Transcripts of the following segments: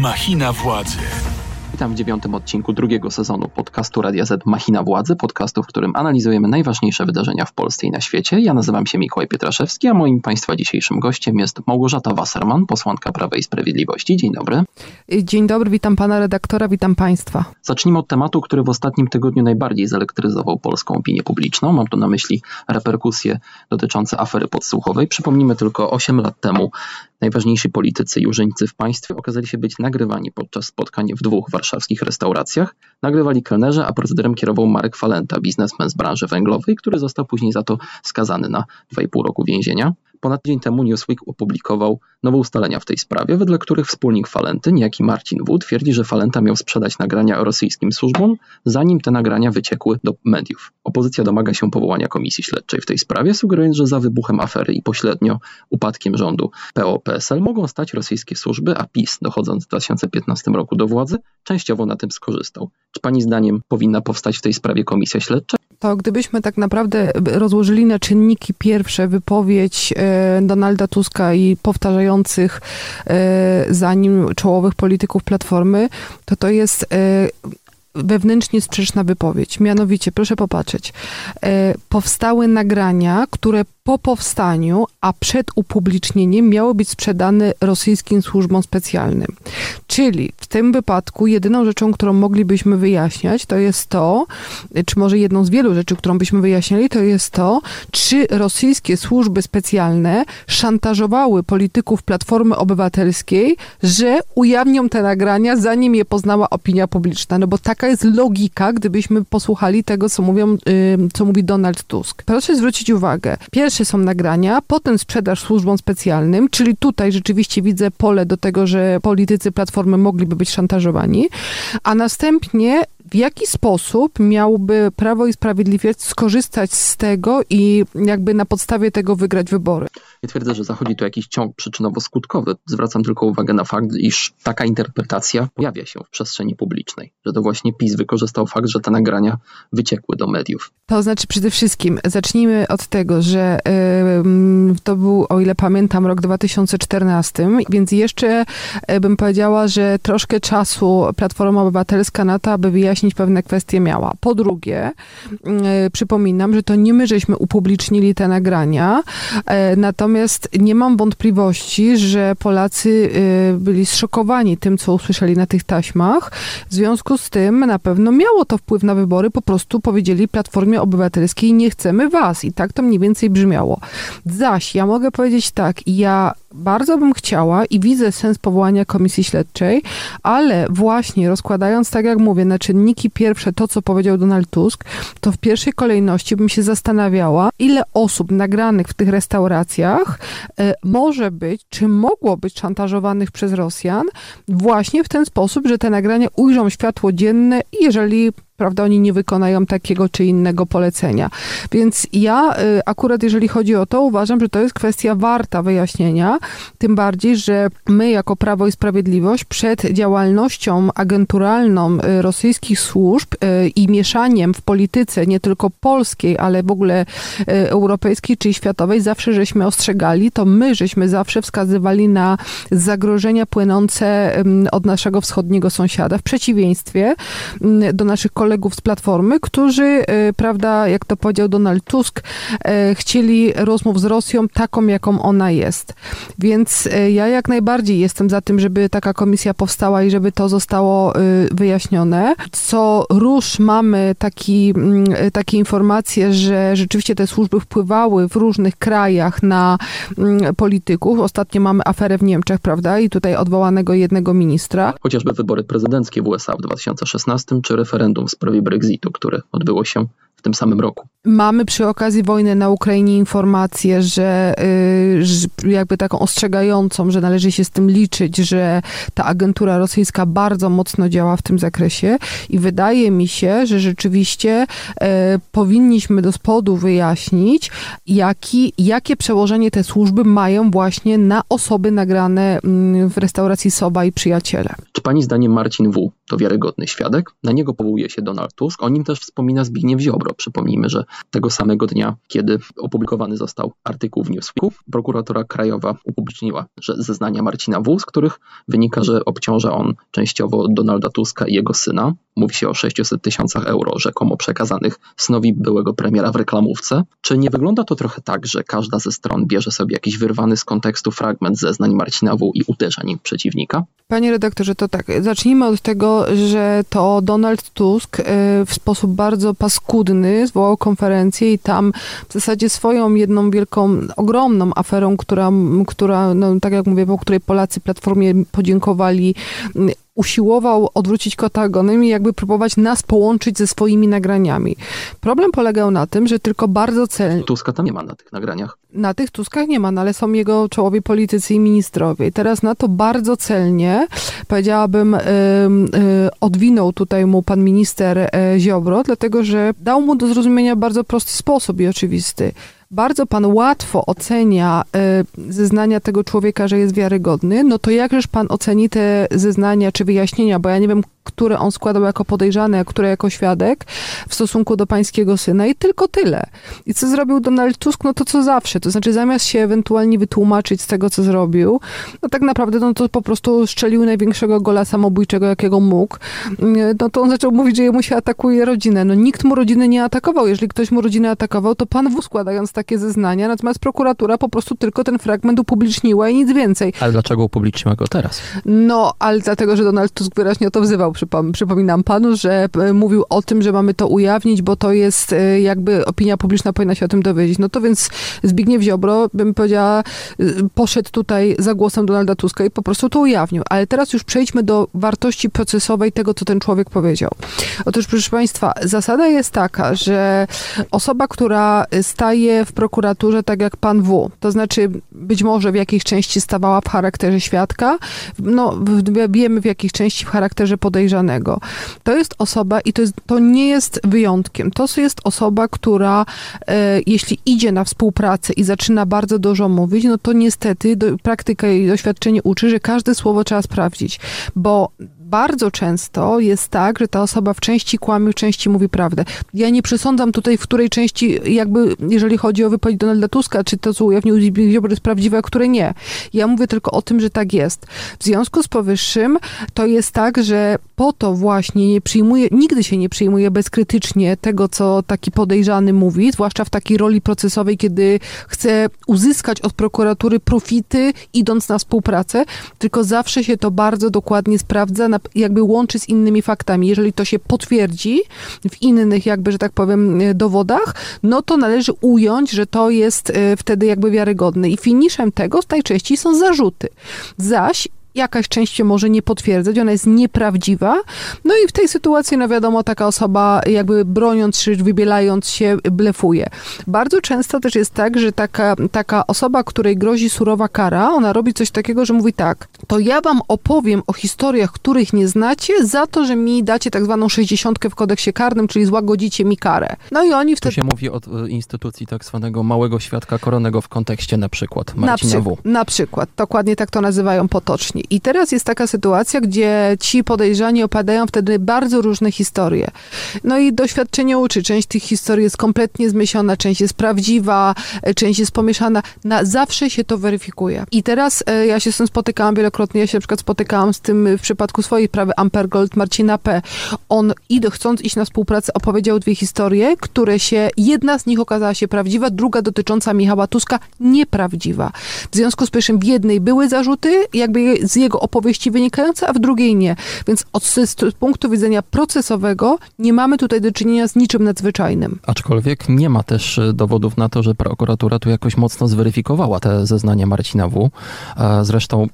Machina Władzy. Witam w 9. odcinku drugiego sezonu podcastu Radia Z Machina Władzy, podcastu, w którym analizujemy najważniejsze wydarzenia w Polsce i na świecie. Ja nazywam się Mikołaj Pietraszewski, a moim Państwa dzisiejszym gościem jest Małgorzata Wasserman, posłanka Prawa i Sprawiedliwości. Dzień dobry. Dzień dobry, witam Pana redaktora, witam Państwa. Zacznijmy od tematu, który w ostatnim tygodniu najbardziej zelektryzował polską opinię publiczną. Mam tu na myśli reperkusje dotyczące afery podsłuchowej. Przypomnijmy tylko, 8 lat temu najważniejsi politycy i urzędnicy w państwie okazali się być nagrywani podczas spotkań w dwóch warszawskich restauracjach. Nagrywali kelnerze, a procederem kierował Marek Falenta, biznesmen z branży węglowej, który został później za to skazany na 2,5 roku więzienia. Ponad tydzień temu Newsweek opublikował nowe ustalenia w tej sprawie, wedle których wspólnik Falenty, niejaki Marcin W., twierdzi, że Falenta miał sprzedać nagrania rosyjskim służbom, zanim te nagrania wyciekły do mediów. Opozycja domaga się powołania Komisji Śledczej w tej sprawie, sugerując, że za wybuchem afery i pośrednio upadkiem rządu PO-PSL mogą stać rosyjskie służby, a PiS, dochodząc w 2015 roku do władzy, częściowo na tym skorzystał. Czy Pani zdaniem powinna powstać w tej sprawie Komisja Śledcza? To gdybyśmy tak naprawdę rozłożyli na czynniki pierwsze wypowiedź Donalda Tuska i powtarzających za nim czołowych polityków Platformy, to jest wewnętrznie sprzeczna wypowiedź. Mianowicie, proszę popatrzeć, powstały nagrania, które po powstaniu, a przed upublicznieniem miały być sprzedane rosyjskim służbom specjalnym. Czyli w tym wypadku jedyną rzeczą, którą moglibyśmy wyjaśniać, to jest to, czy może jedną z wielu rzeczy, którą byśmy wyjaśniali, to jest to, czy rosyjskie służby specjalne szantażowały polityków Platformy Obywatelskiej, że ujawnią te nagrania, zanim je poznała opinia publiczna. No bo taka jest logika, gdybyśmy posłuchali tego, co mówi Donald Tusk. Proszę zwrócić uwagę. Pierwsze są nagrania, potem sprzedaż służbom specjalnym, czyli tutaj rzeczywiście widzę pole do tego, że politycy Platformy mogliby być szantażowani, a następnie w jaki sposób miałby Prawo i Sprawiedliwość skorzystać z tego i jakby na podstawie tego wygrać wybory? Ja twierdzę, że zachodzi tu jakiś ciąg przyczynowo-skutkowy. Zwracam tylko uwagę na fakt, iż taka interpretacja pojawia się w przestrzeni publicznej, że to właśnie PiS wykorzystał fakt, że te nagrania wyciekły do mediów. To znaczy przede wszystkim zacznijmy od tego, że to był, o ile pamiętam, rok 2014, więc jeszcze bym powiedziała, że troszkę czasu Platforma Obywatelska na to, aby wyjaśnić pewne kwestie miała. Po drugie, przypominam, że to nie my żeśmy upublicznili te nagrania, natomiast nie mam wątpliwości, że Polacy byli zszokowani tym, co usłyszeli na tych taśmach. W związku z tym na pewno miało to wpływ na wybory, po prostu powiedzieli Platformie Obywatelskiej nie chcemy was i tak to mniej więcej brzmiało. Zaś ja mogę powiedzieć tak, ja bardzo bym chciała i widzę sens powołania Komisji Śledczej, ale właśnie rozkładając, tak jak mówię, na czynniki pierwsze to, co powiedział Donald Tusk, to w pierwszej kolejności bym się zastanawiała, ile osób nagranych w tych restauracjach może być, czy mogło być szantażowanych przez Rosjan właśnie w ten sposób, że te nagrania ujrzą światło dzienne i jeżeli oni nie wykonają takiego czy innego polecenia. Więc ja akurat, jeżeli chodzi o to, uważam, że to jest kwestia warta wyjaśnienia, tym bardziej, że my jako Prawo i Sprawiedliwość przed działalnością agenturalną rosyjskich służb i mieszaniem w polityce nie tylko polskiej, ale w ogóle europejskiej czy światowej zawsze żeśmy ostrzegali, to my żeśmy zawsze wskazywali na zagrożenia płynące od naszego wschodniego sąsiada, w przeciwieństwie do naszych kolegów z Platformy, którzy, prawda, jak to powiedział Donald Tusk, chcieli rozmów z Rosją taką, jaką ona jest. Więc ja jak najbardziej jestem za tym, żeby taka komisja powstała i żeby to zostało wyjaśnione. Co rusz mamy takie informacje, że rzeczywiście te służby wpływały w różnych krajach na polityków. Ostatnio mamy aferę w Niemczech, prawda, i tutaj odwołanego jednego ministra. Chociażby wybory prezydenckie w USA w 2016, czy referendum w sprawie Brexitu, które odbyło się w tym samym roku. Mamy przy okazji wojny na Ukrainie informację, że jakby taką ostrzegającą, że należy się z tym liczyć, że ta agentura rosyjska bardzo mocno działa w tym zakresie i wydaje mi się, że rzeczywiście powinniśmy do spodu wyjaśnić, jakie przełożenie te służby mają właśnie na osoby nagrane w restauracji Soba i Przyjaciele. Czy Pani zdaniem Marcin W., to wiarygodny świadek. Na niego powołuje się Donald Tusk. O nim też wspomina Zbigniew Ziobro. Przypomnijmy, że tego samego dnia, kiedy opublikowany został artykuł w Newsweeku, prokuratora krajowa upubliczniła zeznania Marcina W., z których wynika, że obciąża on częściowo Donalda Tuska i jego syna. Mówi się o 600 000 euro rzekomo przekazanych synowi byłego premiera w reklamówce. Czy nie wygląda to trochę tak, że każda ze stron bierze sobie jakiś wyrwany z kontekstu fragment zeznań Marcina W. i uderza nim przeciwnika? Panie redaktorze, to tak. Zacznijmy od tego, że to Donald Tusk w sposób bardzo paskudny zwołał konferencję i tam w zasadzie swoją jedną wielką, ogromną aferą, która no, tak jak mówię, po której Polacy Platformie podziękowali, usiłował odwrócić kota ogonem i jakby próbować nas połączyć ze swoimi nagraniami. Problem polegał na tym, że tylko bardzo celnie... Tuska tam nie ma na tych nagraniach. Na tych Tuskach nie ma, no ale są jego czołowi politycy i ministrowie. I teraz na to bardzo celnie, powiedziałabym, odwinął tutaj mu pan minister Ziobro, dlatego że dał mu do zrozumienia bardzo prosty sposób i oczywisty. Bardzo pan łatwo ocenia zeznania tego człowieka, że jest wiarygodny, no to jakżeż pan oceni te zeznania czy wyjaśnienia, bo ja nie wiem, które on składał jako podejrzany, a które jako świadek w stosunku do pańskiego syna i tylko tyle. I co zrobił Donald Tusk? No to co zawsze, to znaczy zamiast się ewentualnie wytłumaczyć z tego, co zrobił, no tak naprawdę no to po prostu strzelił największego gola samobójczego, jakiego mógł. No to on zaczął mówić, że jemu się atakuje rodzinę. No nikt mu rodziny nie atakował. Jeżeli ktoś mu rodzinę atakował, to pan W. składając takie zeznania, natomiast prokuratura po prostu tylko ten fragment upubliczniła i nic więcej. Ale dlaczego upubliczniła go teraz? No, ale dlatego, że Donald Tusk wyraźnie o to wzywał. Przypominam panu, że mówił o tym, że mamy to ujawnić, bo to jest jakby opinia publiczna powinna się o tym dowiedzieć. No to więc Zbigniew Ziobro, bym powiedziała, poszedł tutaj za głosem Donalda Tuska i po prostu to ujawnił. Ale teraz już przejdźmy do wartości procesowej tego, co ten człowiek powiedział. Otóż, proszę państwa, zasada jest taka, że osoba, która staje w prokuraturze, tak jak pan W., to znaczy być może w jakiejś części stawała w charakterze świadka, no wiemy w jakiej części w charakterze podejrzenia, to jest osoba, i to nie jest wyjątkiem, to jest osoba, która jeśli idzie na współpracę i zaczyna bardzo dużo mówić, no to niestety praktyka i doświadczenie uczy, że każde słowo trzeba sprawdzić, bo bardzo często jest tak, że ta osoba w części kłamie, w części mówi prawdę. Ja nie przesądzam tutaj, w której części jakby, jeżeli chodzi o wypowiedź Donalda Tuska, czy to, co ujawnił Ziobro jest prawdziwe, a które nie. Ja mówię tylko o tym, że tak jest. W związku z powyższym to jest tak, że po to właśnie nigdy się nie przyjmuje bezkrytycznie tego, co taki podejrzany mówi, zwłaszcza w takiej roli procesowej, kiedy chce uzyskać od prokuratury profity, idąc na współpracę, tylko zawsze się to bardzo dokładnie sprawdza, jakby łączy z innymi faktami. Jeżeli to się potwierdzi w innych, jakby, że tak powiem, dowodach, no to należy ująć, że to jest wtedy jakby wiarygodne. I finiszem tego najczęściej są zarzuty. Zaś jakaś część się może nie potwierdzać, ona jest nieprawdziwa. No i w tej sytuacji, no wiadomo, taka osoba jakby broniąc się, wybielając się, blefuje. Bardzo często też jest tak, że taka osoba, której grozi surowa kara, ona robi coś takiego, że mówi tak, to ja wam opowiem o historiach, których nie znacie, za to, że mi dacie tak zwaną 60 w kodeksie karnym, czyli złagodzicie mi karę. No i oni wtedy... To się mówi od instytucji tak zwanego małego świadka koronnego w kontekście na przykład Marcina W. Na przykład. Dokładnie tak to nazywają potocznie. I teraz jest taka sytuacja, gdzie ci podejrzani opadają wtedy bardzo różne historie. No i doświadczenie uczy. Część tych historii jest kompletnie zmyślona, część jest prawdziwa, część jest pomieszana. Zawsze się to weryfikuje. I teraz ja się z tym spotykałam wielokrotnie. Ja się na przykład spotykałam z tym w przypadku swojej sprawy Amber Gold Marcina P. On chcąc iść na współpracę opowiedział dwie historie, które się, jedna z nich okazała się prawdziwa, druga dotycząca Michała Tuska nieprawdziwa. W związku z pierwszym w jednej były zarzuty, jakby z jego opowieści wynikające, a w drugiej nie. Więc z punktu widzenia procesowego nie mamy tutaj do czynienia z niczym nadzwyczajnym. Aczkolwiek nie ma też dowodów na to, że prokuratura tu jakoś mocno zweryfikowała te zeznania Marcina W. Zresztą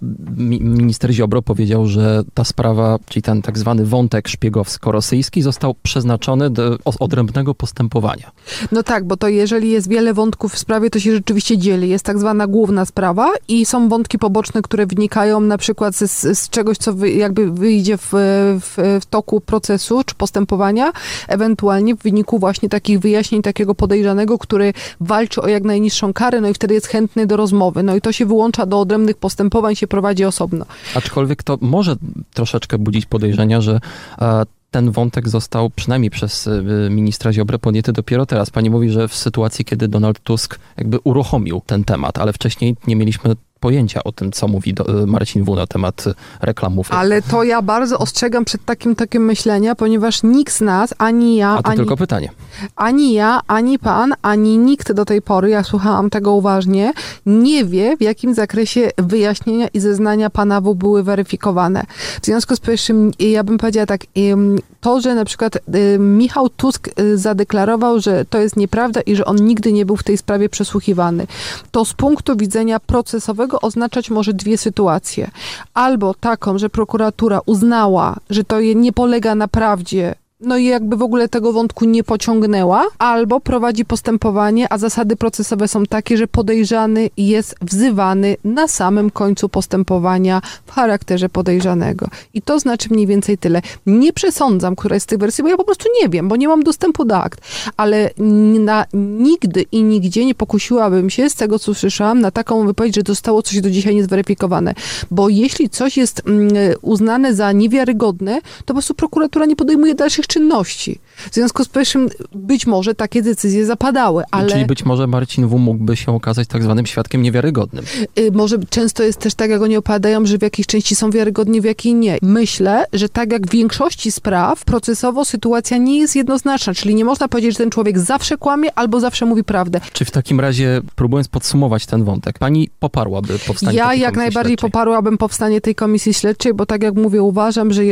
minister Ziobro powiedział, że ta sprawa, czyli ten tak zwany wątek szpiegowsko-rosyjski został przeznaczony do odrębnego postępowania. No tak, bo to jeżeli jest wiele wątków w sprawie, to się rzeczywiście dzieli. Jest tak zwana główna sprawa i są wątki poboczne, które wnikają na przykład przykład z czegoś, co jakby wyjdzie w toku procesu czy postępowania, ewentualnie w wyniku właśnie takich wyjaśnień takiego podejrzanego, który walczy o jak najniższą karę, no i wtedy jest chętny do rozmowy. No i to się wyłącza do odrębnych postępowań, się prowadzi osobno. Aczkolwiek to może troszeczkę budzić podejrzenia, że ten wątek został przynajmniej przez ministra Ziobrę podjęty dopiero teraz. Pani mówi, że w sytuacji, kiedy Donald Tusk jakby uruchomił ten temat, ale wcześniej nie mieliśmy pojęcia o tym, co mówi Marcin W. na temat reklamówek. Ale to ja bardzo ostrzegam przed takim myśleniem, ponieważ nikt z nas, ani ja, a to ani... tylko pytanie. Ani ja, ani pan, ani nikt do tej pory, ja słuchałam tego uważnie, nie wie, w jakim zakresie wyjaśnienia i zeznania pana W. były weryfikowane. W związku z powyższym, ja bym powiedziała tak, to, że na przykład Michał Tusk zadeklarował, że to jest nieprawda i że on nigdy nie był w tej sprawie przesłuchiwany, to z punktu widzenia procesowego oznaczać może dwie sytuacje. Albo taką, że prokuratura uznała, że to nie polega na prawdzie, no i jakby w ogóle tego wątku nie pociągnęła, albo prowadzi postępowanie, a zasady procesowe są takie, że podejrzany jest wzywany na samym końcu postępowania w charakterze podejrzanego. I to znaczy mniej więcej tyle. Nie przesądzam, która jest z tych wersji, bo ja po prostu nie wiem, bo nie mam dostępu do akt. Ale nigdy i nigdzie nie pokusiłabym się, z tego co słyszałam, na taką wypowiedź, że zostało coś do dzisiaj niezweryfikowane. Bo jeśli coś jest uznane za niewiarygodne, to po prostu prokuratura nie podejmuje dalszych czynności. W związku z powyższym być może takie decyzje zapadały, ale... Czyli być może Marcin W. mógłby się okazać tak zwanym świadkiem niewiarygodnym. Może często jest też tak, jak oni opadają, że w jakiejś części są wiarygodni, w jakiej nie. Myślę, że tak jak w większości spraw, procesowo sytuacja nie jest jednoznaczna, czyli nie można powiedzieć, że ten człowiek zawsze kłamie albo zawsze mówi prawdę. Czy w takim razie, próbując podsumować ten wątek, pani poparłaby powstanie tej komisji śledczej? Poparłabym powstanie tej komisji śledczej, bo tak jak mówię, uważam, że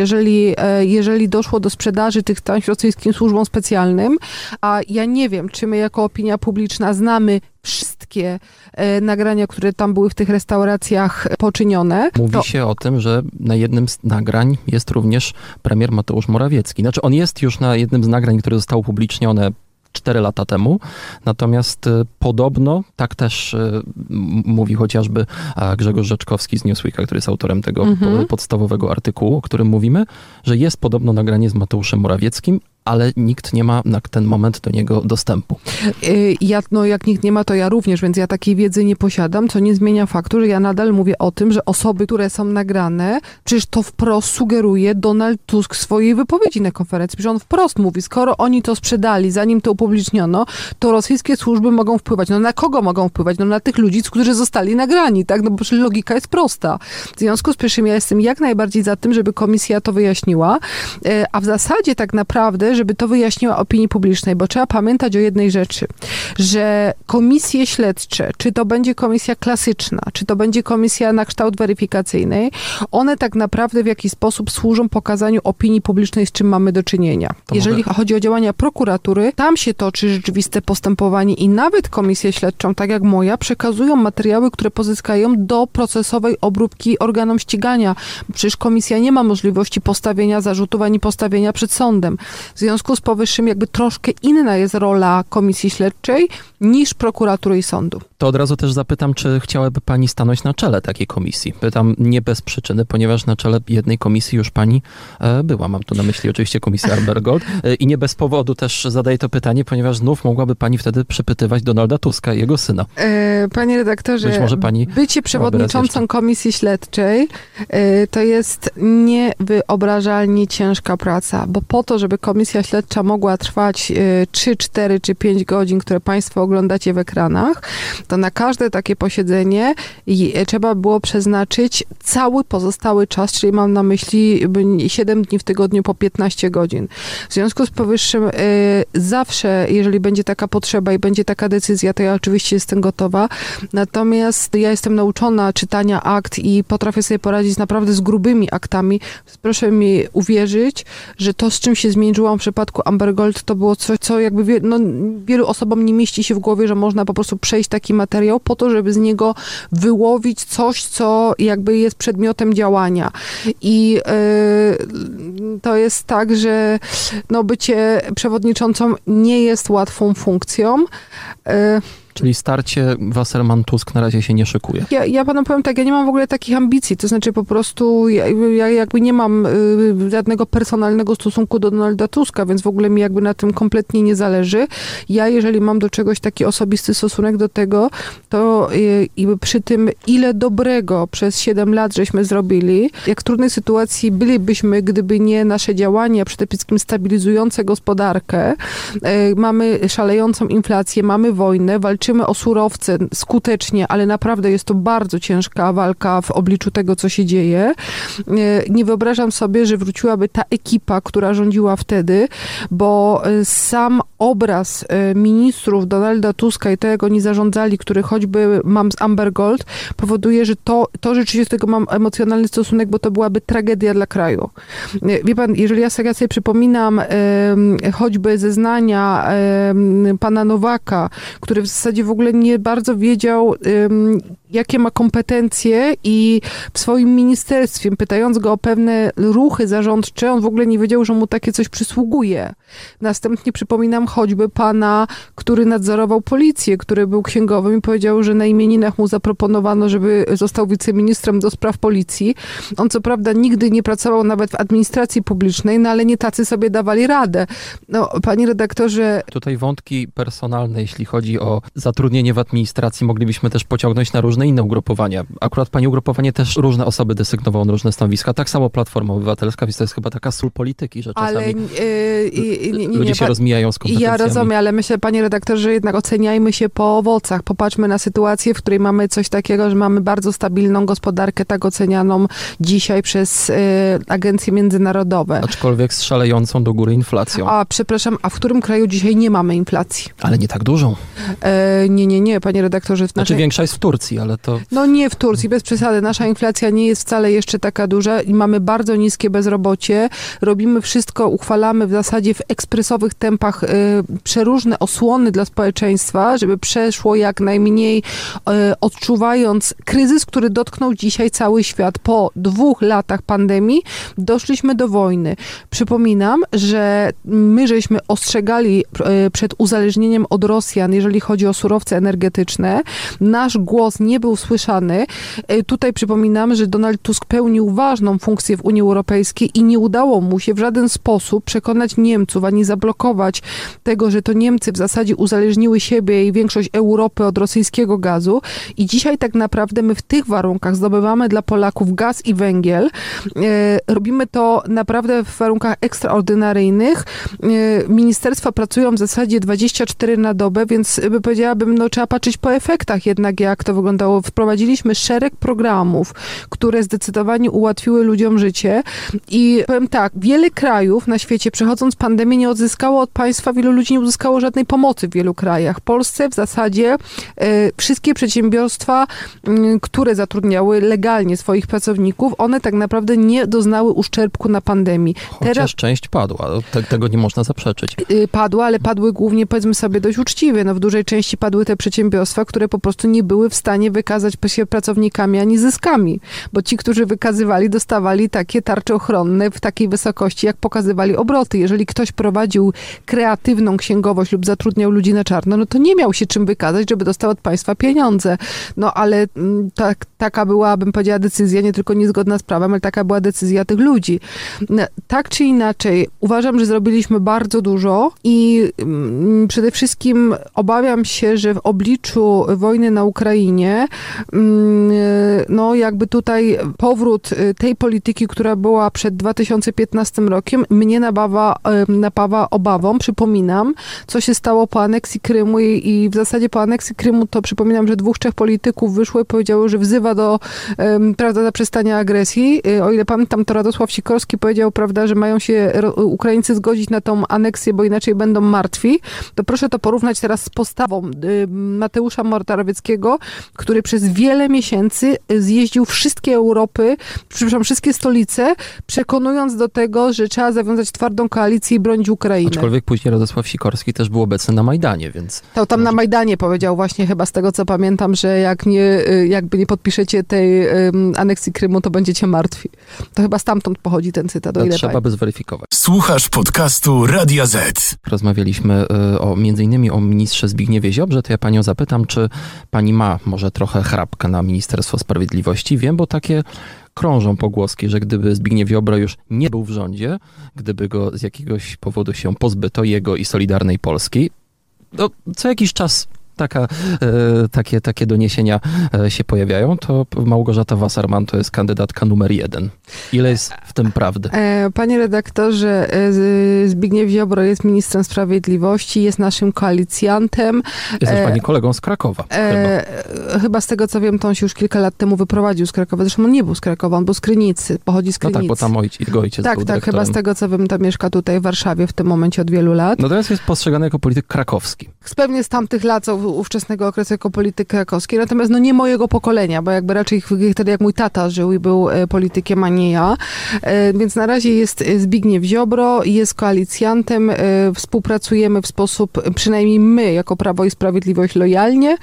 jeżeli doszło do sprzedaży tych tam rosyjskim służbom specjalnym, a ja nie wiem, czy my jako opinia publiczna znamy wszystkie nagrania, które tam były w tych restauracjach poczynione. Mówi się o tym, że na jednym z nagrań jest również premier Mateusz Morawiecki. Znaczy on jest już na jednym z nagrań, które zostało upublicznione 4 lata temu, natomiast podobno, tak też mówi chociażby Grzegorz Rzeczkowski z Newsweeka, który jest autorem tego podstawowego artykułu, o którym mówimy, że jest podobno nagranie z Mateuszem Morawieckim, ale nikt nie ma na ten moment do niego dostępu. Jak nikt nie ma, to ja również, więc ja takiej wiedzy nie posiadam, co nie zmienia faktu, że ja nadal mówię o tym, że osoby, które są nagrane, przecież to wprost sugeruje Donald Tusk w swojej wypowiedzi na konferencji, przecież on wprost mówi, skoro oni to sprzedali, zanim to upubliczniono, to rosyjskie służby mogą wpływać. No na kogo mogą wpływać? No na tych ludzi, którzy zostali nagrani, tak? No bo logika jest prosta. W związku z pierwszym ja jestem jak najbardziej za tym, żeby komisja to wyjaśniła, a w zasadzie tak naprawdę, żeby to wyjaśniła opinii publicznej, bo trzeba pamiętać o jednej rzeczy, że komisje śledcze, czy to będzie komisja klasyczna, czy to będzie komisja na kształt weryfikacyjnej, one tak naprawdę w jakiś sposób służą pokazaniu opinii publicznej, z czym mamy do czynienia. Jeżeli chodzi o działania prokuratury, tam się toczy rzeczywiste postępowanie i nawet komisję śledczą, tak jak moja, przekazują materiały, które pozyskają do procesowej obróbki organom ścigania. Przecież komisja nie ma możliwości postawienia zarzutów, ani postawienia przed sądem. W związku z powyższym jakby troszkę inna jest rola komisji śledczej niż prokuratury i sądu. To od razu też zapytam, czy chciałaby pani stanąć na czele takiej komisji? Pytam nie bez przyczyny, ponieważ na czele jednej komisji już pani była. Mam tu na myśli oczywiście komisję Amber Gold. I nie bez powodu też zadaję to pytanie, ponieważ znów mogłaby pani wtedy przepytywać Donalda Tuska i jego syna. Panie redaktorze, być może pani bycie przewodniczącą komisji śledczej to jest niewyobrażalnie ciężka praca, bo po to, żeby komisja śledcza mogła trwać 3, 4 czy 5 godzin, które państwo oglądacie w ekranach, to na każde takie posiedzenie trzeba było przeznaczyć cały pozostały czas, czyli mam na myśli 7 dni w tygodniu po 15 godzin. W związku z powyższym zawsze, jeżeli będzie taka potrzeba i będzie taka decyzja, to ja oczywiście jestem gotowa. Natomiast ja jestem nauczona czytania akt i potrafię sobie poradzić naprawdę z grubymi aktami. Proszę mi uwierzyć, że to, z czym się zmierzyłam w przypadku Amber Gold, to było coś, co jakby wielu osobom nie mieści się w głowie, że można po prostu przejść taki materiał po to, żeby z niego wyłowić coś, co jakby jest przedmiotem działania. I to jest tak, że bycie przewodniczącą nie jest łatwą funkcją. Czyli starcie Wasserman-Tusk na razie się nie szykuje. Ja panu powiem tak, ja nie mam w ogóle takich ambicji, to znaczy po prostu ja jakby nie mam żadnego personalnego stosunku do Donalda Tuska, więc w ogóle mi jakby na tym kompletnie nie zależy. Ja jeżeli mam do czegoś taki osobisty stosunek do tego, to przy tym ile dobrego przez 7 lat żeśmy zrobili, jak w trudnej sytuacji bylibyśmy, gdyby nie nasze działania, przede wszystkim stabilizujące gospodarkę, mamy szalejącą inflację, mamy wojnę, walczymy o surowce skutecznie, ale naprawdę jest to bardzo ciężka walka w obliczu tego, co się dzieje. Nie wyobrażam sobie, że wróciłaby ta ekipa, która rządziła wtedy, bo sam obraz ministrów Donalda Tuska i to, jak oni zarządzali, który choćby mam z Amber Gold, powoduje, że to rzeczywiście z tego mam emocjonalny stosunek, bo to byłaby tragedia dla kraju. Wie pan, jeżeli ja sobie przypominam choćby zeznania pana Nowaka, który w zasadzie w ogóle nie bardzo wiedział, jakie ma kompetencje i w swoim ministerstwie, pytając go o pewne ruchy zarządcze, on w ogóle nie wiedział, że mu takie coś przysługuje. Następnie przypominam choćby pana, który nadzorował policję, który był księgowym i powiedział, że na imieninach mu zaproponowano, żeby został wiceministrem do spraw policji. On co prawda nigdy nie pracował nawet w administracji publicznej, no ale nie tacy sobie dawali radę. No, panie redaktorze... Tutaj wątki personalne, jeśli chodzi o zatrudnienie w administracji, moglibyśmy też pociągnąć na różne inne ugrupowania. Akurat pani ugrupowanie też różne osoby desygnowało na różne stanowiska. Tak samo Platforma Obywatelska, więc to jest chyba taka sól polityki, że czasami ludzie się rozmijają z kompetencjami. Ja rozumiem, ale myślę, panie redaktorze, jednak oceniajmy się po owocach. Popatrzmy na sytuację, w której mamy coś takiego, że mamy bardzo stabilną gospodarkę, tak ocenianą dzisiaj przez agencje międzynarodowe. Aczkolwiek z szalejącą do góry inflacją. A w którym kraju dzisiaj nie mamy inflacji? Ale nie tak dużą. Nie, panie redaktorze. Większa jest w Turcji. Ale to... No nie w Turcji, bez przesady. Nasza inflacja nie jest wcale jeszcze taka duża i mamy bardzo niskie bezrobocie. Robimy wszystko, uchwalamy w zasadzie w ekspresowych tempach przeróżne osłony dla społeczeństwa, żeby przeszło jak najmniej, odczuwając kryzys, który dotknął dzisiaj cały świat. Po 2 latach pandemii doszliśmy do wojny. Przypominam, że my żeśmy ostrzegali przed uzależnieniem od Rosjan, jeżeli chodzi o surowce energetyczne. Nasz głos nie był słyszany. Tutaj przypominam, że Donald Tusk pełnił ważną funkcję w Unii Europejskiej i nie udało mu się w żaden sposób przekonać Niemców, ani zablokować tego, że to Niemcy w zasadzie uzależniły siebie i większość Europy od rosyjskiego gazu. I dzisiaj tak naprawdę my w tych warunkach zdobywamy dla Polaków gaz i węgiel. Robimy to naprawdę w warunkach ekstraordynaryjnych. Ministerstwa pracują w zasadzie 24 na dobę, więc powiedziałabym, trzeba patrzeć po efektach jednak, jak to wygląda. Wprowadziliśmy szereg programów, które zdecydowanie ułatwiły ludziom życie i powiem tak, wiele krajów na świecie przechodząc pandemię nie odzyskało od państwa, wielu ludzi nie uzyskało żadnej pomocy w wielu krajach. W Polsce w zasadzie wszystkie przedsiębiorstwa, które zatrudniały legalnie swoich pracowników, one tak naprawdę nie doznały uszczerbku na pandemii. Chociaż teraz część padła, tego nie można zaprzeczyć. Padła, ale padły głównie, powiedzmy sobie, dość uczciwie. W dużej części padły te przedsiębiorstwa, które po prostu nie były w stanie wykazać się pracownikami ani zyskami, bo ci, którzy wykazywali, dostawali takie tarcze ochronne w takiej wysokości, jak pokazywali obroty. Jeżeli ktoś prowadził kreatywną księgowość lub zatrudniał ludzi na czarno, to nie miał się czym wykazać, żeby dostał od państwa pieniądze. Ale taka była, bym powiedziała, decyzja, nie tylko niezgodna z prawem, ale taka była decyzja tych ludzi. Tak czy inaczej, uważam, że zrobiliśmy bardzo dużo i przede wszystkim obawiam się, że w obliczu wojny na Ukrainie, jakby tutaj powrót tej polityki, która była przed 2015 rokiem, mnie napawa obawą. Przypominam, co się stało po aneksji Krymu i w zasadzie po aneksji Krymu to przypominam, że 2-3 polityków wyszło i powiedziało, że wzywa do zaprzestania agresji. O ile pamiętam, to Radosław Sikorski powiedział, że mają się Ukraińcy zgodzić na tą aneksję, bo inaczej będą martwi. To proszę to porównać teraz z postawą Mateusza Morawieckiego, który przez wiele miesięcy zjeździł wszystkie stolice, przekonując do tego, że trzeba zawiązać twardą koalicję i bronić Ukrainy. Aczkolwiek później Radosław Sikorski też był obecny na Majdanie, więc... To tam na Majdanie powiedział właśnie, chyba z tego co pamiętam, że jakby nie podpiszecie tej aneksji Krymu, to będziecie martwi. To chyba stamtąd pochodzi ten cytat. Trzeba by zweryfikować. Słuchasz podcastu Radia Z. Rozmawialiśmy o m.in. o ministrze Zbigniewie Ziobro, dobrze, to ja panią zapytam, czy pani ma może trochę chrapkę na Ministerstwo Sprawiedliwości? Wiem, bo takie krążą pogłoski, że gdyby Zbigniew Ziobro już nie był w rządzie, gdyby go z jakiegoś powodu się pozbyto, jego i Solidarnej Polski, no, co jakiś czas takie doniesienia się pojawiają, to Małgorzata Wasserman to jest kandydatka numer 1. Ile jest w tym prawdy? Panie redaktorze, Zbigniew Ziobro jest ministrem sprawiedliwości, jest naszym koalicjantem. Jest też pani kolegą z Krakowa. Chyba z tego, co wiem, to on się już kilka lat temu wyprowadził z Krakowa. Zresztą on nie był z Krakowa, on był z Krynicy, pochodzi z Krynicy. No tak, bo tam jego ojciec był dyrektorem. Tak, chyba z tego, co wiem, to mieszka tutaj w Warszawie w tym momencie od wielu lat. Natomiast jest postrzegany jako polityk krakowski. Pewnie z tamtych lat, co ówczesnego okresu jako polityk krakowski, natomiast no nie mojego pokolenia, bo jakby raczej wtedy jak mój tata żył i był politykiem, a nie ja. Więc na razie jest Zbigniew Ziobro, jest koalicjantem, współpracujemy w sposób, przynajmniej my jako Prawo i Sprawiedliwość, lojalnie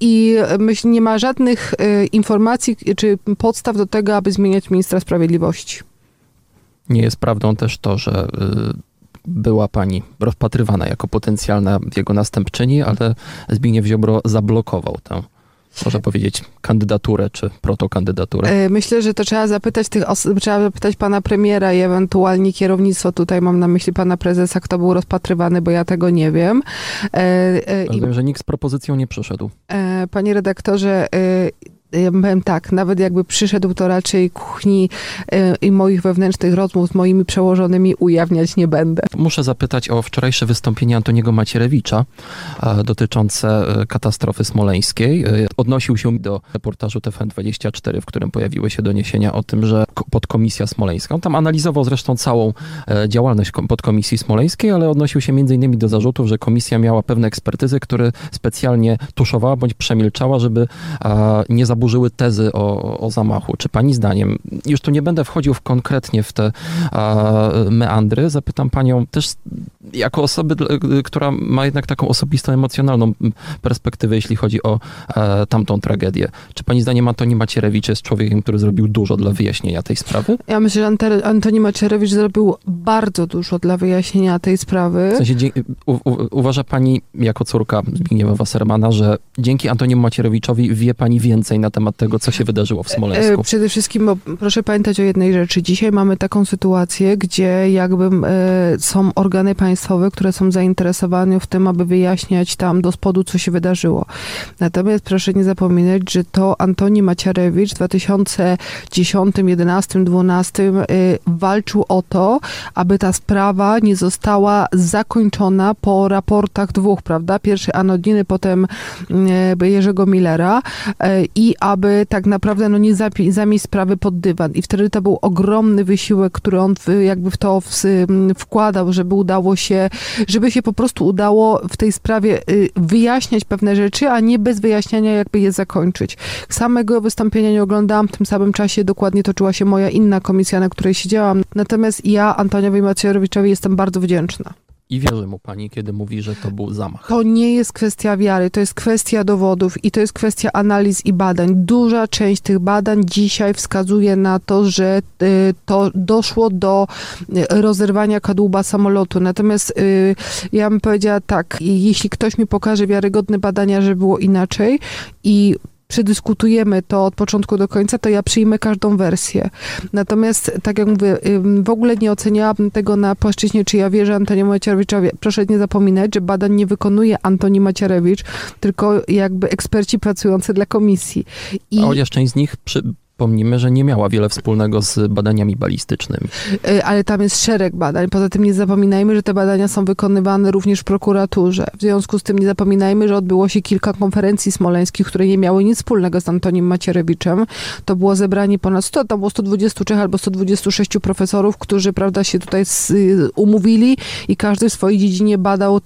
i myślę, nie ma żadnych informacji czy podstaw do tego, aby zmieniać ministra sprawiedliwości. Nie jest prawdą też to, że była pani rozpatrywana jako potencjalna jego następczyni, ale Zbigniew Ziobro zablokował tę, można powiedzieć, kandydaturę czy protokandydaturę. Myślę, że to trzeba zapytać pana premiera i ewentualnie kierownictwo, tutaj mam na myśli pana prezesa, kto był rozpatrywany, bo ja tego nie wiem. Rozumiem, że nikt z propozycją nie przyszedł. Panie redaktorze, ja powiem tak, nawet jakby przyszedł, to raczej kuchni i moich wewnętrznych rozmów z moimi przełożonymi ujawniać nie będę. Muszę zapytać o wczorajsze wystąpienie Antoniego Macierewicza dotyczące katastrofy smoleńskiej. Odnosił się do reportażu TVN24, w którym pojawiły się doniesienia o tym, że podkomisja smoleńska, on tam analizował zresztą całą działalność podkomisji smoleńskiej, ale odnosił się m.in. do zarzutów, że komisja miała pewne ekspertyzy, które specjalnie tuszowała bądź przemilczała, żeby nie zaburzyły tezy o zamachu. Czy pani zdaniem, już tu nie będę wchodził konkretnie w te meandry, zapytam panią też jako osoby, która ma jednak taką osobistą, emocjonalną perspektywę, jeśli chodzi o tamtą tragedię. Czy pani zdaniem Antoni Macierewicz jest człowiekiem, który zrobił dużo dla wyjaśnienia tej sprawy? Ja myślę, że Antoni Macierewicz zrobił bardzo dużo dla wyjaśnienia tej sprawy. W sensie uważa pani, jako córka Zbigniewa Wassermana, że dzięki Antoniemu Macierewiczowi wie pani więcej na temat tego, co się wydarzyło w Smoleńsku. Przede wszystkim, bo proszę pamiętać o jednej rzeczy. Dzisiaj mamy taką sytuację, gdzie jakby są organy państwowe, które są zainteresowane w tym, aby wyjaśniać tam do spodu, co się wydarzyło. Natomiast proszę nie zapominać, że to Antoni Macierewicz w 2010, 2011, 2012 walczył o to, aby ta sprawa nie została zakończona po raportach dwóch, prawda? Pierwszy Anodiny, potem Jerzego Millera i aby tak naprawdę no, nie zamieść sprawy pod dywan. I wtedy to był ogromny wysiłek, który on jakby w to wkładał, żeby się po prostu udało w tej sprawie wyjaśniać pewne rzeczy, a nie bez wyjaśniania jakby je zakończyć. Samego wystąpienia nie oglądałam, w tym samym czasie dokładnie toczyła się moja inna komisja, na której siedziałam. Natomiast ja Antoniowi Macierewiczowi jestem bardzo wdzięczna. I wierzy mu pani, kiedy mówi, że to był zamach. To nie jest kwestia wiary, to jest kwestia dowodów i to jest kwestia analiz i badań. Duża część tych badań dzisiaj wskazuje na to, że to doszło do rozerwania kadłuba samolotu. Natomiast ja bym powiedziała tak, jeśli ktoś mi pokaże wiarygodne badania, że było inaczej i przedyskutujemy to od początku do końca, to ja przyjmę każdą wersję. Natomiast, tak jak mówię, w ogóle nie oceniałabym tego na płaszczyźnie, czy ja wierzę Antoniemu Macierewiczowi. Proszę nie zapominać, że badań nie wykonuje Antoni Macierewicz, tylko jakby eksperci pracujący dla komisji. A chociaż część z nich Pomnijmy, że nie miała wiele wspólnego z badaniami balistycznymi. Ale tam jest szereg badań. Poza tym nie zapominajmy, że te badania są wykonywane również w prokuraturze. W związku z tym nie zapominajmy, że odbyło się kilka konferencji smoleńskich, które nie miały nic wspólnego z Antonim Macierewiczem. To było zebranie ponad 100, tam było 123 albo 126 profesorów, którzy, prawda, się tutaj umówili i każdy w swojej dziedzinie badał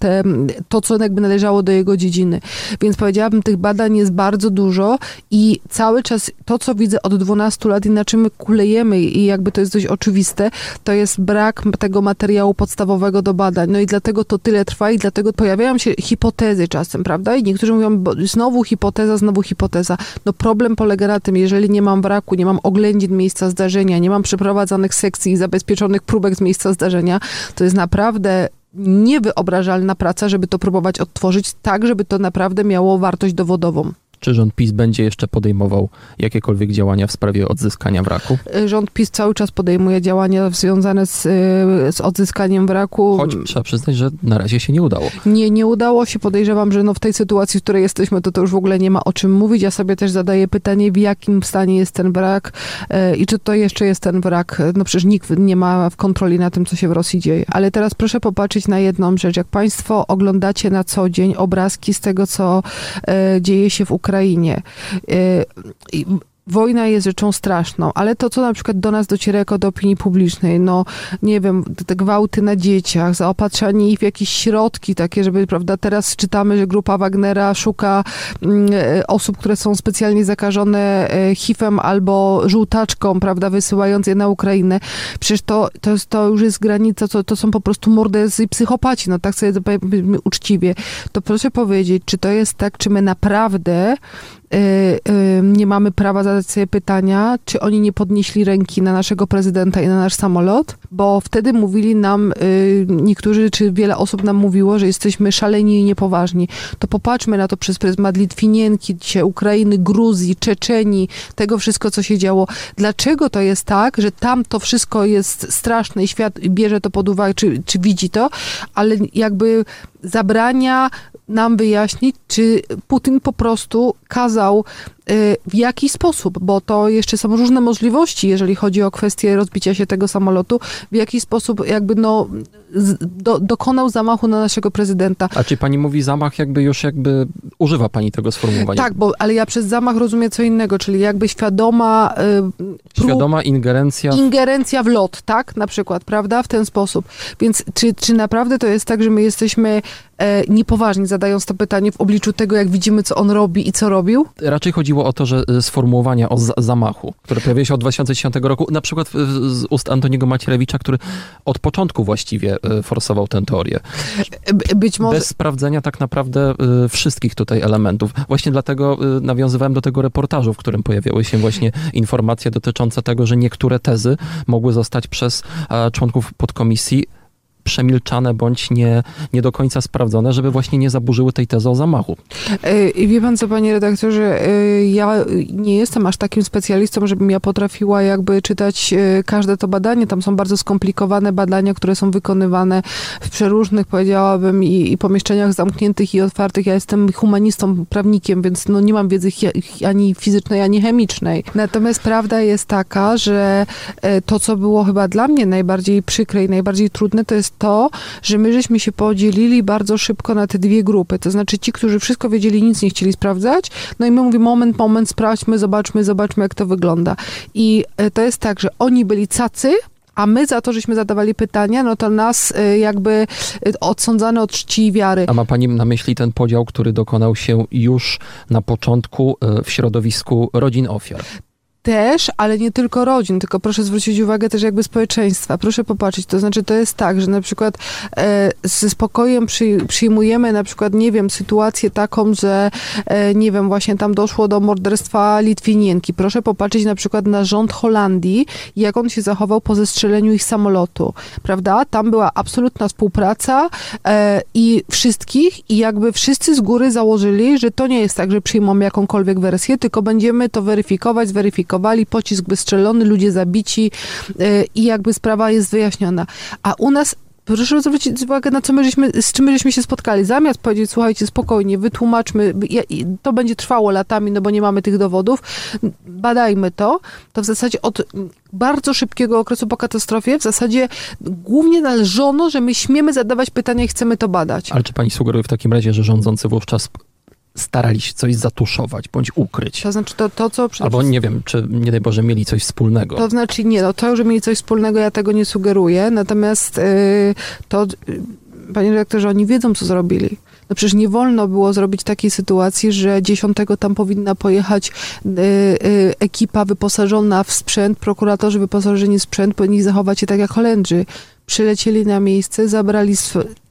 to, co jakby należało do jego dziedziny. Więc powiedziałabym, tych badań jest bardzo dużo i cały czas to, co widzę od 12 lat i na czym my kulejemy i jakby to jest dość oczywiste, to jest brak tego materiału podstawowego do badań. No i dlatego to tyle trwa i dlatego pojawiają się hipotezy czasem, prawda? I niektórzy mówią, znowu hipoteza. No problem polega na tym, jeżeli nie mam wraku, nie mam oględzin miejsca zdarzenia, nie mam przeprowadzanych sekcji i zabezpieczonych próbek z miejsca zdarzenia, to jest naprawdę niewyobrażalna praca, żeby to próbować odtworzyć tak, żeby to naprawdę miało wartość dowodową. Czy rząd PiS będzie jeszcze podejmował jakiekolwiek działania w sprawie odzyskania wraku? Rząd PiS cały czas podejmuje działania związane z odzyskaniem wraku. Choć trzeba przyznać, że na razie się nie udało. Nie udało się. Podejrzewam, że w tej sytuacji, w której jesteśmy, to już w ogóle nie ma o czym mówić. Ja sobie też zadaję pytanie, w jakim stanie jest ten wrak i czy to jeszcze jest ten wrak. No przecież nikt nie ma kontroli na tym, co się w Rosji dzieje. Ale teraz proszę popatrzeć na jedną rzecz. Jak państwo oglądacie na co dzień obrazki z tego, co dzieje się w Ukrainie. Wojna jest rzeczą straszną, ale to, co na przykład do nas dociera jako do opinii publicznej, no nie wiem, te gwałty na dzieciach, zaopatrzanie ich w jakieś środki takie, żeby, prawda, teraz czytamy, że grupa Wagnera szuka osób, które są specjalnie zakażone HIV-em albo żółtaczką, prawda, wysyłając je na Ukrainę. Przecież to już jest granica, to są po prostu mordercy i psychopaci, no tak sobie powiedzmy uczciwie. To proszę powiedzieć, czy to jest tak, czy my naprawdę nie mamy prawa zadać sobie pytania, czy oni nie podnieśli ręki na naszego prezydenta i na nasz samolot, bo wtedy mówili nam niektórzy, czy wiele osób nam mówiło, że jesteśmy szaleni i niepoważni. To popatrzmy na to przez pryzmat Litwinienki, Ukrainy, Gruzji, Czeczenii, tego wszystko, co się działo. Dlaczego to jest tak, że tam to wszystko jest straszne i świat bierze to pod uwagę, czy widzi to, ale jakby zabrania nam wyjaśnić, czy Putin po prostu kazał w jaki sposób, bo to jeszcze są różne możliwości, jeżeli chodzi o kwestię rozbicia się tego samolotu, w jaki sposób jakby dokonał zamachu na naszego prezydenta. A czy pani mówi zamach, jakby używa pani tego sformułowania? Tak, ale ja przez zamach rozumiem co innego, czyli jakby świadoma... Świadoma ingerencja... Ingerencja w lot, tak? Na przykład, prawda? W ten sposób. Więc czy naprawdę to jest tak, że my jesteśmy niepoważni, zadając to pytanie w obliczu tego, jak widzimy, co on robi i co robił? Raczej chodziło o to, że sformułowania o zamachu, które pojawiły się od 2010 roku, na przykład z ust Antoniego Macierewicza, który od początku właściwie forsował tę teorię. Być może... Bez sprawdzenia tak naprawdę wszystkich tutaj elementów. Właśnie dlatego nawiązywałem do tego reportażu, w którym pojawiały się właśnie informacje dotyczące tego, że niektóre tezy mogły zostać przez członków podkomisji przemilczane bądź nie do końca sprawdzone, żeby właśnie nie zaburzyły tej tezy o zamachu. Wie pan co, panie redaktorze, ja nie jestem aż takim specjalistą, żebym ja potrafiła jakby czytać każde to badanie. Tam są bardzo skomplikowane badania, które są wykonywane w przeróżnych, powiedziałabym, i pomieszczeniach zamkniętych i otwartych. Ja jestem humanistą, prawnikiem, więc no nie mam wiedzy ani fizycznej, ani chemicznej. Natomiast prawda jest taka, że to, co było chyba dla mnie najbardziej przykre i najbardziej trudne, to jest to, że my żeśmy się podzielili bardzo szybko na te dwie grupy. To znaczy ci, którzy wszystko wiedzieli, nic nie chcieli sprawdzać. No i my mówimy, moment, sprawdźmy, zobaczmy, jak to wygląda. I to jest tak, że oni byli cacy, a my za to, żeśmy zadawali pytania, no to nas jakby odsądzano od czci i wiary. A ma pani na myśli ten podział, który dokonał się już na początku w środowisku rodzin ofiar? Też, ale nie tylko rodzin, tylko proszę zwrócić uwagę też jakby społeczeństwa. Proszę popatrzeć, to znaczy to jest tak, że na przykład ze spokojem przyjmujemy na przykład, nie wiem, sytuację taką, że nie wiem, właśnie tam doszło do morderstwa Litwinienki. Proszę popatrzeć na przykład na rząd Holandii, jak on się zachował po zestrzeleniu ich samolotu, prawda? Tam była absolutna współpraca i wszystkich i jakby wszyscy z góry założyli, że to nie jest tak, że przyjmą jakąkolwiek wersję, tylko będziemy to weryfikować, pocisk wystrzelony, ludzie zabici i jakby sprawa jest wyjaśniona. A u nas, proszę zwrócić uwagę, na co z czym my żeśmy się spotkali. Zamiast powiedzieć, słuchajcie, spokojnie, wytłumaczmy, to będzie trwało latami, no bo nie mamy tych dowodów, badajmy to w zasadzie od bardzo szybkiego okresu po katastrofie, w zasadzie głównie należono, że my śmiemy zadawać pytania i chcemy to badać. Ale czy pani sugeruje w takim razie, że rządzący wówczas starali się coś zatuszować, bądź ukryć. To znaczy to co... Albo nie wiem, czy nie daj Boże mieli coś wspólnego. To znaczy nie, że mieli coś wspólnego, ja tego nie sugeruję, natomiast panie redaktorze, oni wiedzą, co zrobili. No przecież nie wolno było zrobić takiej sytuacji, że 10 tam powinna pojechać ekipa wyposażona w sprzęt, prokuratorzy wyposażeni w sprzęt, powinni zachować się tak jak Holendrzy. Przylecieli na miejsce,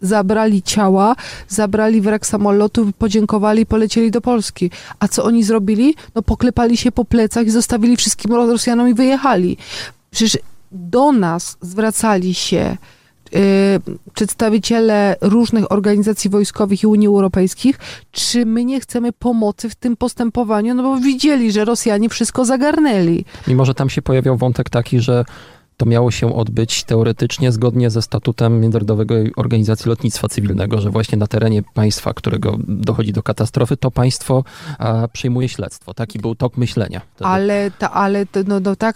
zabrali ciała, zabrali wrak samolotu, podziękowali, polecieli do Polski. A co oni zrobili? No poklepali się po plecach i zostawili wszystkim Rosjanom i wyjechali. Przecież do nas zwracali się przedstawiciele różnych organizacji wojskowych i Unii Europejskich, czy my nie chcemy pomocy w tym postępowaniu, no bo widzieli, że Rosjanie wszystko zagarnęli. Mimo że tam się pojawiał wątek taki, że to miało się odbyć teoretycznie zgodnie ze statutem Międzynarodowej Organizacji Lotnictwa Cywilnego, że właśnie na terenie państwa, którego dochodzi do katastrofy, to państwo przyjmuje śledztwo. Taki był tok myślenia. Wtedy. Ale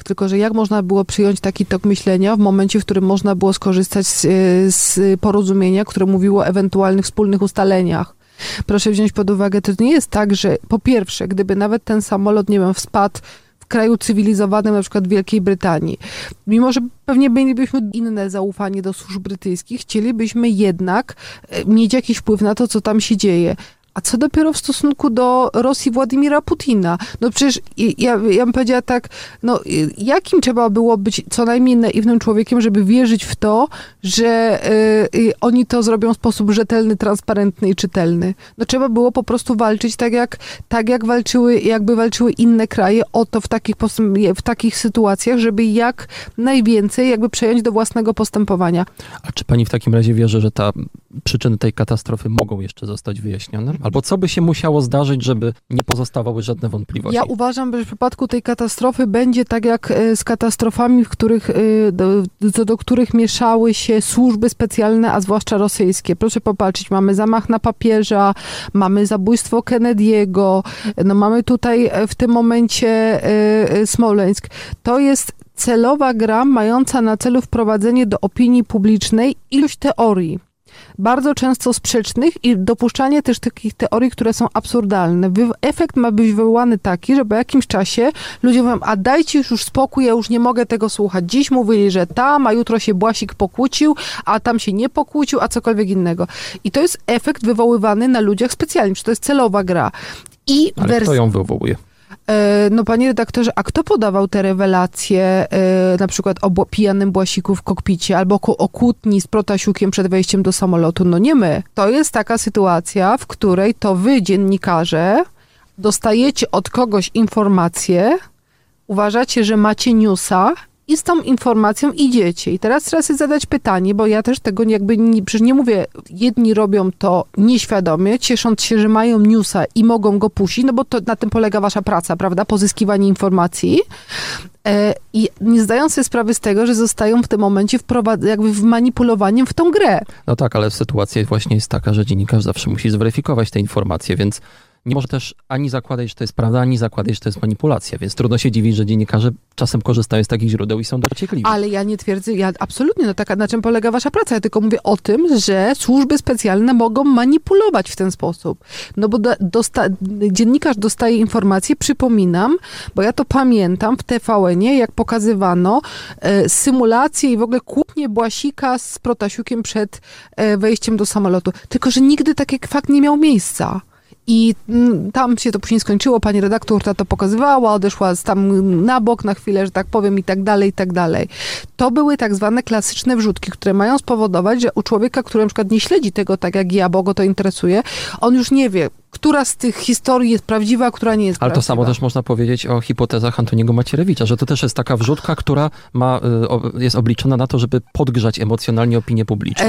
tylko że jak można było przyjąć taki tok myślenia w momencie, w którym można było skorzystać z porozumienia, które mówiło o ewentualnych wspólnych ustaleniach? Proszę wziąć pod uwagę, to nie jest tak, że po pierwsze, gdyby nawet ten samolot, nie wiem, wspadł w kraju cywilizowanym, na przykład w Wielkiej Brytanii. Mimo że pewnie mielibyśmy inne zaufanie do służb brytyjskich, chcielibyśmy jednak mieć jakiś wpływ na to, co tam się dzieje. A co dopiero w stosunku do Rosji Władimira Putina? No przecież ja bym powiedziała tak, no jakim trzeba było być co najmniej naiwnym człowiekiem, żeby wierzyć w to, że oni to zrobią w sposób rzetelny, transparentny i czytelny. No trzeba było po prostu walczyć tak jak walczyły inne kraje o to w takich sytuacjach, żeby jak najwięcej przejąć do własnego postępowania. A czy pani w takim razie wierzy, że przyczyny tej katastrofy mogą jeszcze zostać wyjaśnione? Albo co by się musiało zdarzyć, żeby nie pozostawały żadne wątpliwości? Ja uważam, że w przypadku tej katastrofy będzie tak jak z katastrofami, do których mieszały się służby specjalne, a zwłaszcza rosyjskie. Proszę popatrzeć, mamy zamach na papieża, mamy zabójstwo Kennedy'ego, no mamy tutaj w tym momencie Smoleńsk. To jest celowa gra mająca na celu wprowadzenie do opinii publicznej iluś teorii. Bardzo często sprzecznych i dopuszczanie też takich teorii, które są absurdalne. Efekt ma być wywołany taki, że po jakimś czasie ludzie mówią, a dajcie już spokój, ja już nie mogę tego słuchać. Dziś mówili, że tam, a jutro się Błasik pokłócił, a tam się nie pokłócił, a cokolwiek innego. I to jest efekt wywoływany na ludziach specjalnie, czy to jest celowa gra. Ale kto ją wywołuje? No panie redaktorze, a kto podawał te rewelacje na przykład o pijanym Błasiku w kokpicie albo o kłótni z Protasiukiem przed wejściem do samolotu? No nie my. To jest taka sytuacja, w której to wy, dziennikarze, dostajecie od kogoś informację, uważacie, że macie newsa i z tą informacją idziecie. I teraz trzeba sobie zadać pytanie, bo ja też tego przecież nie mówię, jedni robią to nieświadomie, ciesząc się, że mają newsa i mogą go puścić, no bo to na tym polega wasza praca, prawda? Pozyskiwanie informacji. I nie zdają sobie sprawy z tego, że zostają w tym momencie wmanipulowaniem w tą grę. No tak, ale sytuacja właśnie jest taka, że dziennikarz zawsze musi zweryfikować te informacje, więc nie może też ani zakładać, że to jest prawda, ani zakładać, że to jest manipulacja, więc trudno się dziwić, że dziennikarze czasem korzystają z takich źródeł i są dociekliwi. Ale ja nie twierdzę, absolutnie, na czym polega wasza praca, ja tylko mówię o tym, że służby specjalne mogą manipulować w ten sposób, no bo dziennikarz dostaje informacje, przypominam, bo ja to pamiętam w TVN-ie, jak pokazywano symulację i w ogóle kłótnię Błasika z Protasiukiem przed wejściem do samolotu, tylko że nigdy taki fakt nie miał miejsca. I tam się to później skończyło, pani redaktor to pokazywała, odeszła tam na bok na chwilę, że tak powiem, i tak dalej. To były tak zwane klasyczne wrzutki, które mają spowodować, że u człowieka, który na przykład nie śledzi tego tak jak ja, bo go to interesuje, on już nie wie, która z tych historii jest prawdziwa, a która nie jest prawdziwa. Ale to samo też można powiedzieć o hipotezach Antoniego Macierewicza, że to też jest taka wrzutka, która jest obliczona na to, żeby podgrzać emocjonalnie opinię publiczną.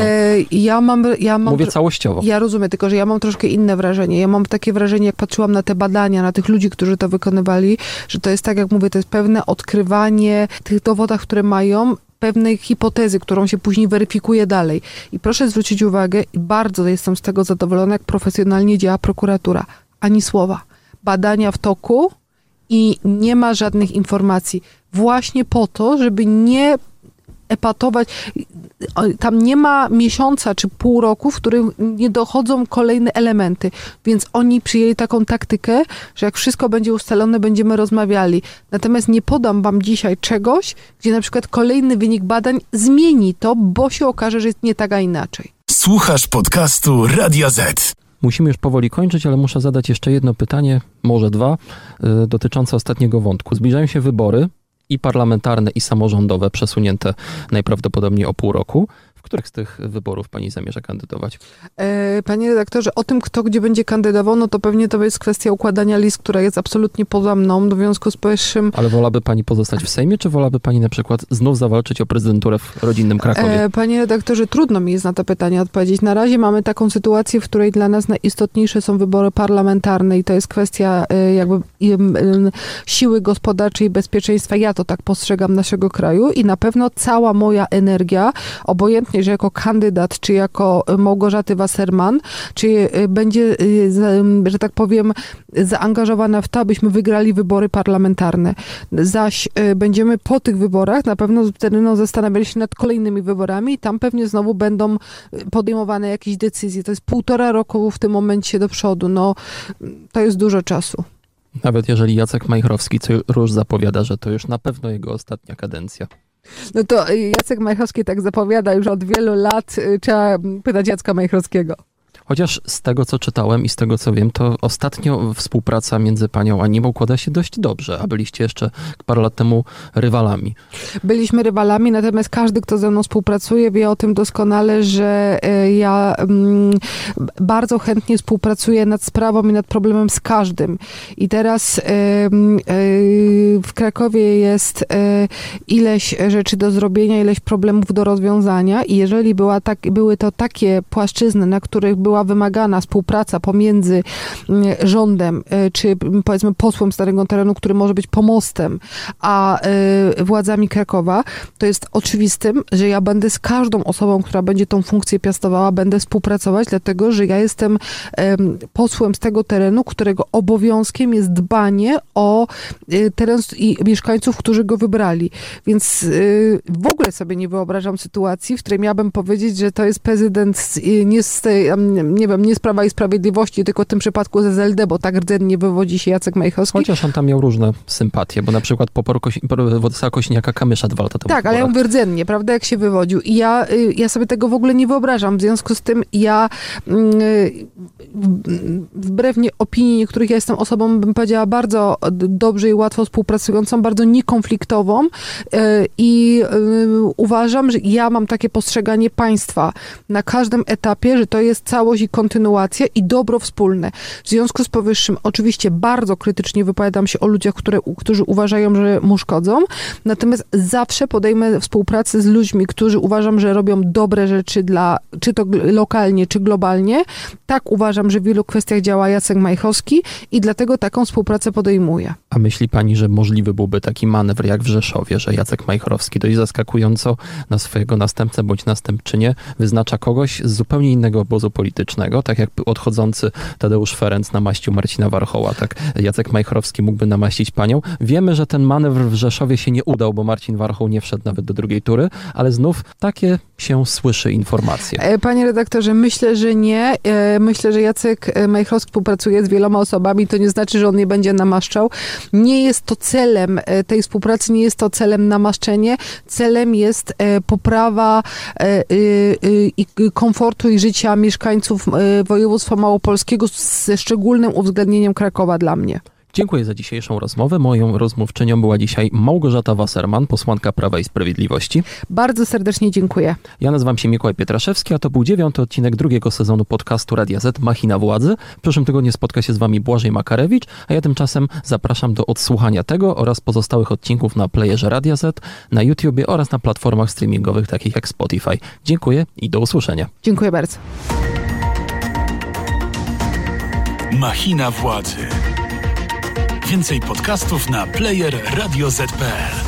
Mówię całościowo. Ja rozumiem, tylko że ja mam troszkę inne wrażenie. Ja mam takie wrażenie, jak patrzyłam na te badania, na tych ludzi, którzy to wykonywali, że to jest tak, jak mówię, to jest pewne odkrywanie tych dowodach, które mają pewnej hipotezy, którą się później weryfikuje dalej. I proszę zwrócić uwagę, bardzo jestem z tego zadowolona, jak profesjonalnie działa prokuratura. Ani słowa. Badania w toku i nie ma żadnych informacji. Właśnie po to, żeby nie epatować. Tam nie ma miesiąca czy pół roku, w którym nie dochodzą kolejne elementy. Więc oni przyjęli taką taktykę, że jak wszystko będzie ustalone, będziemy rozmawiali. Natomiast nie podam wam dzisiaj czegoś, gdzie na przykład kolejny wynik badań zmieni to, bo się okaże, że jest nie tak, a inaczej. Słuchasz podcastu Radia Z. Musimy już powoli kończyć, ale muszę zadać jeszcze jedno pytanie, może dwa, dotyczące ostatniego wątku. Zbliżają się wybory. I parlamentarne, i samorządowe, przesunięte najprawdopodobniej o pół roku, w których z tych wyborów pani zamierza kandydować? Panie redaktorze, o tym, kto gdzie będzie kandydował, no to pewnie to jest kwestia układania list, która jest absolutnie poza mną, w związku z powyższym... Ale wolałaby pani pozostać w Sejmie, czy wolałaby pani na przykład znów zawalczyć o prezydenturę w rodzinnym Krakowie? Panie redaktorze, trudno mi jest na to pytanie odpowiedzieć. Na razie mamy taką sytuację, w której dla nas najistotniejsze są wybory parlamentarne i to jest kwestia jakby siły gospodarczej i bezpieczeństwa. Ja to tak postrzegam naszego kraju i na pewno cała moja energia, obojętnie, że jako kandydat, czy jako Małgorzaty Wasserman, czy będzie, że tak powiem, zaangażowana w to, abyśmy wygrali wybory parlamentarne. Zaś będziemy po tych wyborach na pewno zastanawiali się nad kolejnymi wyborami i tam pewnie znowu będą podejmowane jakieś decyzje. To jest 1,5 roku w tym momencie do przodu. No, to jest dużo czasu. Nawet jeżeli Jacek Majchrowski co już zapowiada, że to już na pewno jego ostatnia kadencja. No to Jacek Majchrowski tak zapowiada już od wielu lat. Trzeba pytać Jacka Majchrowskiego. Chociaż z tego, co czytałem i z tego, co wiem, to ostatnio współpraca między panią a nim układa się dość dobrze, a byliście jeszcze parę lat temu rywalami. Byliśmy rywalami, natomiast każdy, kto ze mną współpracuje, wie o tym doskonale, że ja bardzo chętnie współpracuję nad sprawą i nad problemem z każdym. I teraz w Krakowie jest ileś rzeczy do zrobienia, ileś problemów do rozwiązania i jeżeli były to takie płaszczyzny, na których była wymagana współpraca pomiędzy rządem, czy powiedzmy posłem z danego terenu, który może być pomostem, a władzami Krakowa, to jest oczywistym, że ja będę z każdą osobą, która będzie tą funkcję piastowała, będę współpracować, dlatego, że ja jestem posłem z tego terenu, którego obowiązkiem jest dbanie o teren i mieszkańców, którzy go wybrali. Więc w ogóle sobie nie wyobrażam sytuacji, w której miałabym powiedzieć, że to jest prezydent nie z Prawa i Sprawiedliwości, tylko w tym przypadku z SLD, bo tak rdzennie wywodzi się Jacek Majchrowski. Chociaż on tam miał różne sympatie, bo na przykład poparł Kośniaka Kamysza 2 lata temu. Tak, ale on rdzennie, prawda, jak się wywodził. I ja sobie tego w ogóle nie wyobrażam. W związku z tym ja, wbrew opinii niektórych, ja jestem osobą, bym powiedziała, bardzo dobrze i łatwo współpracującą, bardzo niekonfliktową i uważam, że ja mam takie postrzeganie państwa na każdym etapie, że to jest całość i kontynuacja i dobro wspólne. W związku z powyższym oczywiście bardzo krytycznie wypowiadam się o ludziach, którzy uważają, że mu szkodzą, natomiast zawsze podejmę współpracę z ludźmi, którzy uważam, że robią dobre rzeczy czy to lokalnie, czy globalnie. Tak uważam, że w wielu kwestiach działa Jacek Majchrowski i dlatego taką współpracę podejmuję. A myśli pani, że możliwy byłby taki manewr jak w Rzeszowie, że Jacek Majchrowski dość zaskakująco na swojego następcę bądź następczynię wyznacza kogoś z zupełnie innego obozu politycznego, tak jak odchodzący Tadeusz Ferenc namaścił Marcina Warchoła, tak Jacek Majchrowski mógłby namaścić panią. Wiemy, że ten manewr w Rzeszowie się nie udał, bo Marcin Warchoł nie wszedł nawet do drugiej tury, ale znów takie się słyszy informacje. Panie redaktorze, myślę, że nie. Myślę, że Jacek Majchrowski współpracuje z wieloma osobami, to nie znaczy, że on nie będzie namaszczał. Nie jest to celem tej współpracy, nie jest to celem namaszczenie. Celem jest poprawa komfortu i życia mieszkańców województwa małopolskiego ze szczególnym uwzględnieniem Krakowa dla mnie. Dziękuję za dzisiejszą rozmowę. Moją rozmówczynią była dzisiaj Małgorzata Wasserman, posłanka Prawa i Sprawiedliwości. Bardzo serdecznie dziękuję. Ja nazywam się Mikołaj Pietraszewski, a to był 9. odcinek 2. sezonu podcastu Radia Z Machina Władzy. W przyszłym tygodniu spotka się z wami Błażej Makarewicz, a ja tymczasem zapraszam do odsłuchania tego oraz pozostałych odcinków na playerze Radia Z, na YouTubie oraz na platformach streamingowych takich jak Spotify. Dziękuję i do usłyszenia. Dziękuję bardzo. Machina Władzy. Więcej podcastów na player radioz.pl.